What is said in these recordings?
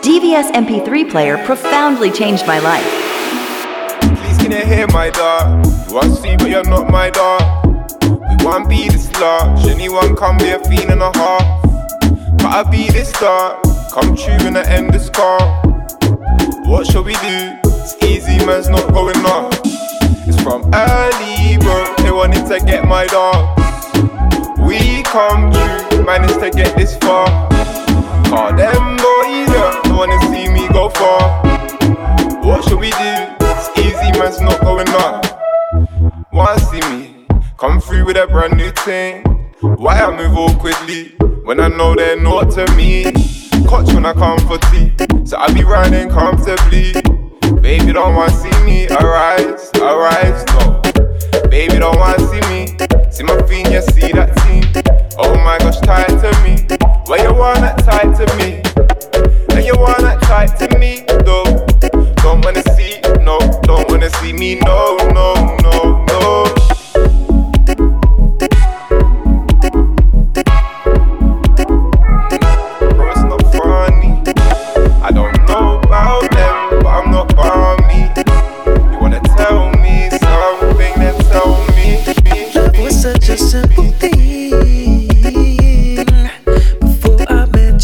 DVS MP3 player profoundly changed my life. Please can you hear my dog? You are sweet but you're not my dog. We won't be this large. Anyone can be a fiend and a half. But I be this dark. Come true and I end this call. What shall we do? It's easy, man's not going off. It's from early, bro. They wanted to get my dog. We come true, managed to get this far. Call them boys up. Wanna see me go far? What should we do? It's easy, man's not going up. Wanna see me come through with a brand new thing? Why I move awkwardly when I know they're not to me? Coach when I come for tea, so I be riding comfortably. Baby don't wanna see me, arise, no. Baby don't wanna see me, see my fiend, you see that team. Oh my gosh, tied to me, why you wanna tie to me? And you wanna try to me, though. Don't wanna see, no. Don't wanna see me, no. Bro, it's not funny. I don't know about them, but I'm not balmy. You wanna tell me something, then tell me. Love was such a simple thing before I met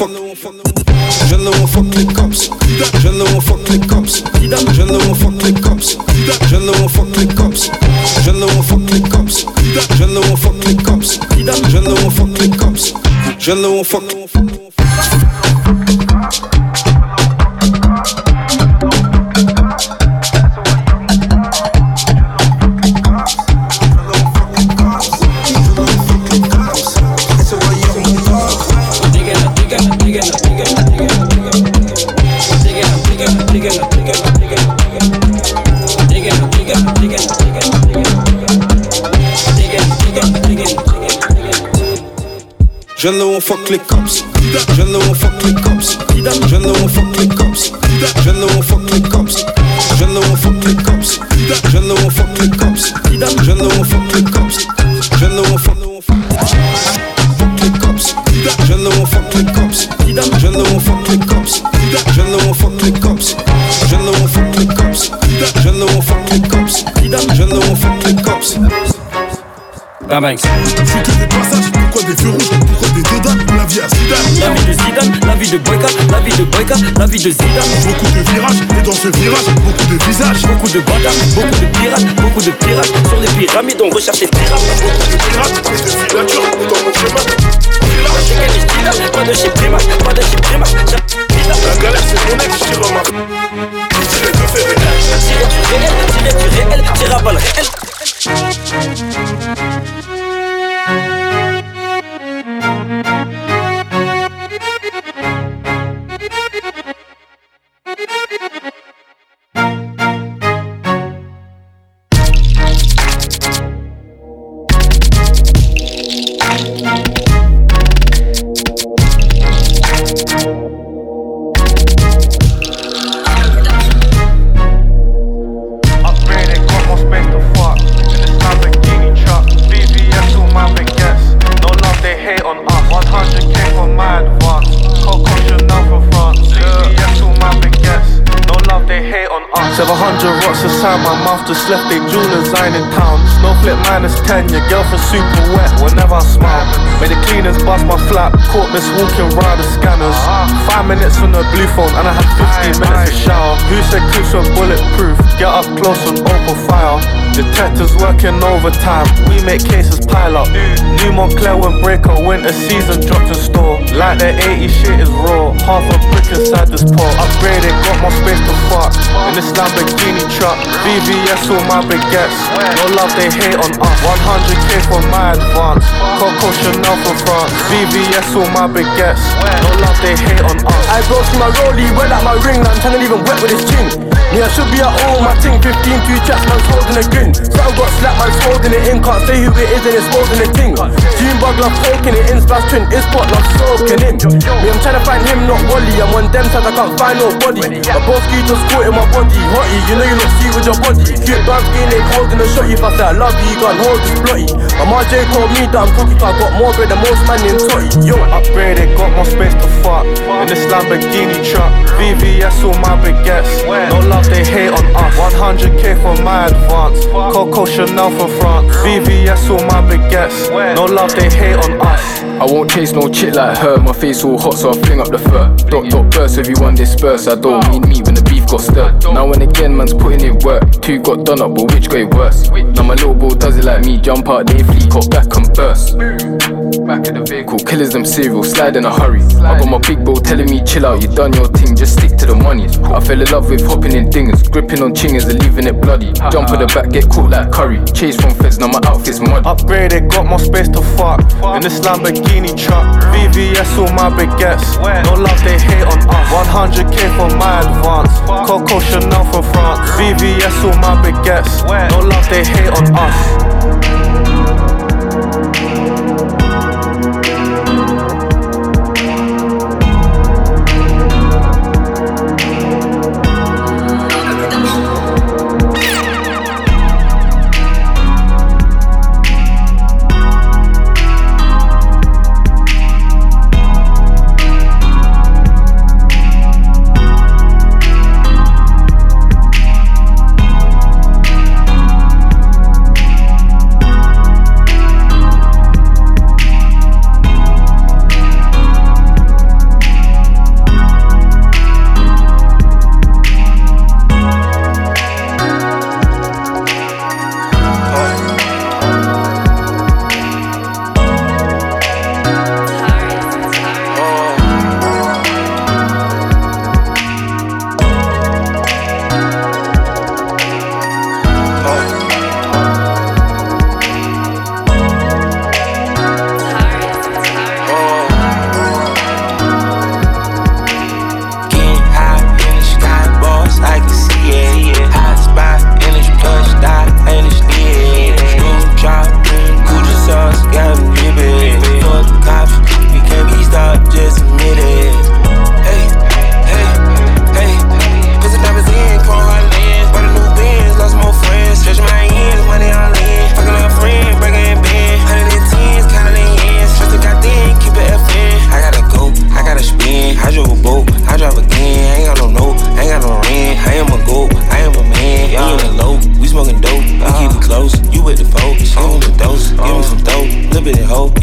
fuck. Je ne on fuck les cops. Je ne on fuck les cops. Je ne on fuck les cops. Je ne on fuck les cops. Je ne on fuck les cops. Je ne on fuck les cops. Je ne on fuck les cops. Je ne on fuck. Je ne on fuck les cops. Je ne on fuck les cops. Je ne on fuck les cops. Je ne on fuck les cops. Je ne on fuck les cops. Je ne on fuck les cops. Je ne on fuck les cops. Je ne on fuck les cops. Je ne on fuck les cops. Je ne on fuck les cops. Je ne on fuck les cops. Je ne on fuck les cops. Je ne on fuck les cops. Je ne on fuck les cops. Banks. Je suis que des passages, pourquoi des feux rouges, pourquoi des dodas, la vie à Zidane. La vie de Zidane, la vie de Boyka, la vie de Boyka, la vie de Zidane. Beaucoup de virages, et dans ce virage, beaucoup de visages. Beaucoup de bâtards, beaucoup de pirates sur les pyramides, on recherche les pirates. Beaucoup de pirates, et de filatures, dans mon chemin. Je gagne les styles, pas de chez Primac, pas de chez Primac. La galère c'est mon ex, j'y remarque. Tirez de fait réel, tirez du réel, tirez à balle réel. Just left they jewelers sign in town. Snowflake -10, your girlfriend super wet whenever I smile. Made the cleaners bust my flap, caught miss walking round the scanners. 5 minutes on the blue phone and I had 15 minutes to shower. Who said coots were bulletproof? Get up close and open fire. Detectives working overtime, we make cases pile up. New Montclair went breaker, winter season dropped in store. Like the 80s shit is raw, half a brick inside this port. Upgraded, got more space to fuck in this Lamborghini truck. DVS all my baguettes, no love they hate on us. 100k for my advance, Coco Chanel for France. VVS all my baguettes, no love they hate on us. I broke my rollie, wet like my ring, I'm trying to leave him wet with his chin. Yeah, I should be at all my ting. 15 two chaps, man's holding a grin. Something got slapped, man's holding it in. Can't say who it is and it's holding a ting. Dream bug love poking it in, splash twin, it's spot love soaking him. Me, I'm trying to find him, not Wally. I'm on them sides, I can't find nobody. My boski just caught in my body. Hottie, you know you look sweet with your body. Cute bag in it, holding a shotty. If I say I love you, you can't hold this bloody. My J called me that I'm cocky, cause I got more bread than most man in Totty. Yo, upgraded, got more space to fuck in this Lamborghini truck. VVS all my baguettes, no love they hate on us. 100k for my advance, Coco Chanel for France. VVS all my baguettes, no love they hate on us. I won't chase no chick like her, my face all hot so I fling up the fur. Dot burst, everyone disperse, I don't mean me when the beef got stirred. Now and again man's putting in work, two got done up but which got it worse. Now my little bro does it like me, jump out they flee, cop back and burst. Back of the vehicle, killers them serial, slide in a hurry. I got my big bro telling me chill out, you done your thing, just stick to the money. I fell in love with hopping in dingers, gripping on chingers and leaving it bloody. Jump at the back, get caught like curry. Chase from feds, now my outfit's muddy. Upgraded, got more space to fuck in this Lamborghini truck. VVS all my baguettes, no love they hate on us. 100k for my advance, Coco Chanel for France. VVS all my baguettes, no love they hate on us.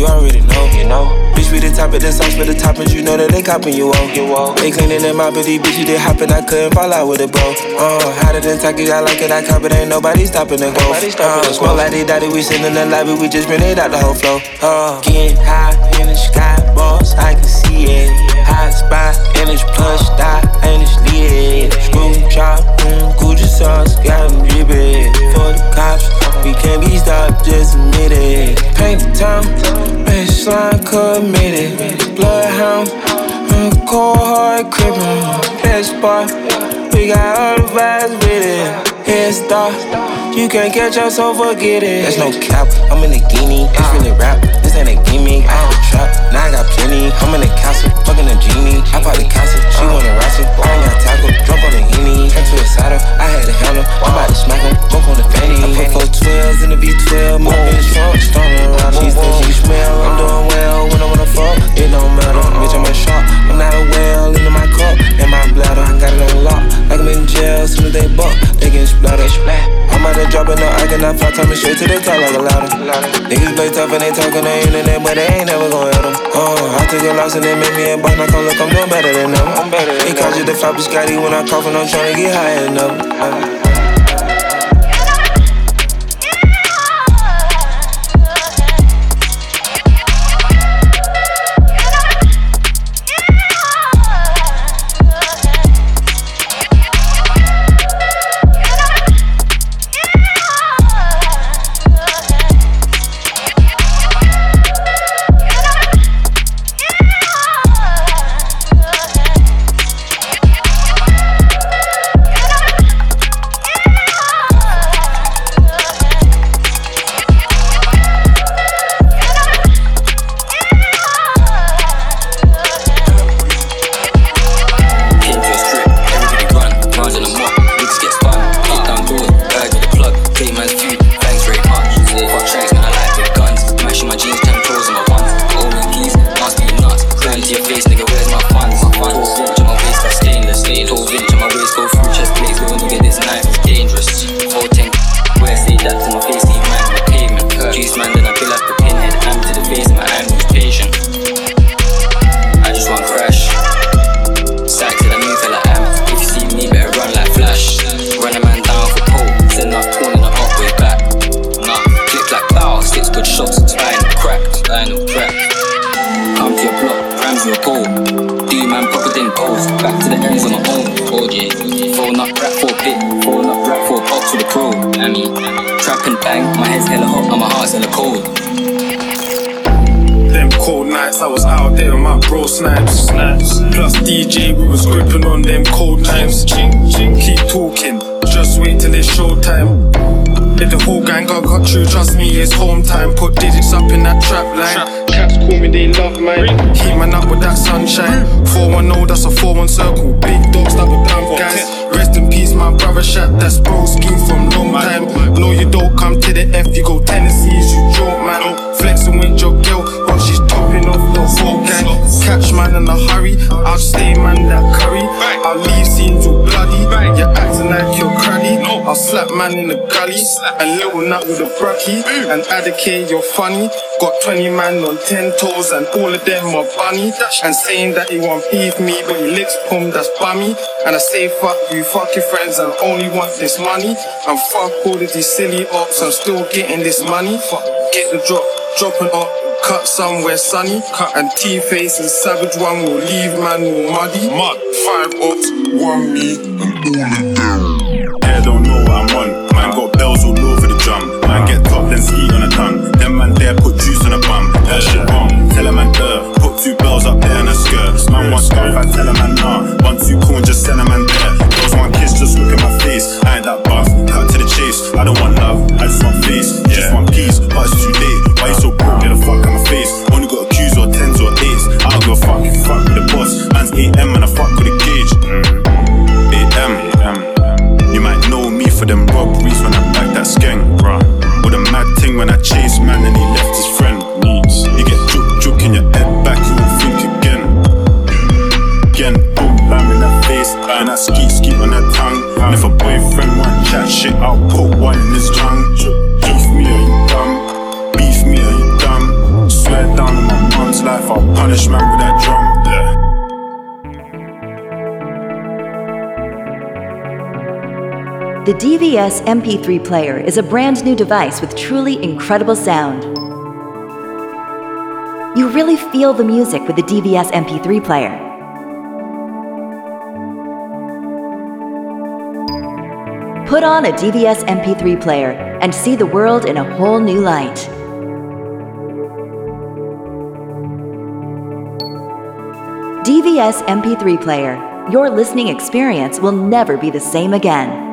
you already know, you know. Bitch, we the top of the sauce with the toppings, you know that they copping you on, you on. They cleaning them out, but these bitches they hopping, I couldn't fall out with it, bro. Hotter than Taki, I like it, I cop it, ain't nobody stopping the go. Smoke like they daddy, we sitting in the lobby, we just bring it out the whole flow. Getting high in the sky, boss, I can see it. Hot spot, and it's plush, die, and it's lit. Screw chop, Gucci sauce, got them drippin'. For the cops, we can't be stopped, just admit it. Paint the town, baseline committed. Bloodhound, cold hard crippin'. Best part, we got all the vibes with it. Head start, you can't catch us, so forget it. There's no cap, I'm in a guinea, it's really rap. This ain't a gimme, I don't trap, now I got plenty. I'm in a castle, fucking a genie. I bought the castle, she wanna ratchet. I ain't got tackle, drunk on a henny. Turned to a saddle, I had a handle, I'm about to smack him, broke on the fanny. I put 4 12s in the V12, my bitch drunk, starting around. She said she smell, I'm doing well, when I wanna fuck, it don't matter. Bitch, I'm a shark, I'm not a whale, into my cup, in my bladder. I got it on lock, like I'm in jail, soon as they buck, they get splattered. I'm out there dropping, no, I cannot fly, time straight to the top like a ladder. Niggas play tough and they talkin' the internet, but they ain't never gon' help them. I took a loss and they made me a boss, now come look, I'm doing better than them. It caught you the flop, it's Scotty when I cough and I'm tryna get high enough. And Adekay, you're funny. Got 20 man on 10 toes, and all of them are bunny. And saying that he won't beef me, but he licks pum, that's bummy. And I say fuck you, fuck your friends, I only want this money. And fuck all of these silly ops, I'm still getting this money. Fuck, get the drop, dropping up, cut somewhere sunny. Cut and T-Face and Savage One will leave man all muddy. Mud, 5 ops, 1 me, and all of them. They don't know what I'm on. Man got bells all over the drum. Man get top, then ski on the tongue. Them man there put juice on the bum. That shit wrong, tell a man put 2 bells up there in a skirt. Man wants scarf, I tell a man nah. Want 2 corn, just send a man there. Girls want kiss, just look at my face. I ain't that buff, cut to the chase. I don't want love, I just want face. Just want peace, but it's too late. Why you so broke, get the fuck out my face. Only got Q's or 10s or 8s. I don't give a fuck, you fuck with the boss. Man's 8M and I fuck with the gauge. 8M. You might know me for them robberies when I back that skeng. Or the mad thing when I punishment with that drum. The DVS MP3 player is a brand new device with truly incredible sound. You really feel the music with the DVS MP3 player. Put on a DVS MP3 player and see the world in a whole new light. DVS MP3 player, your listening experience will never be the same again.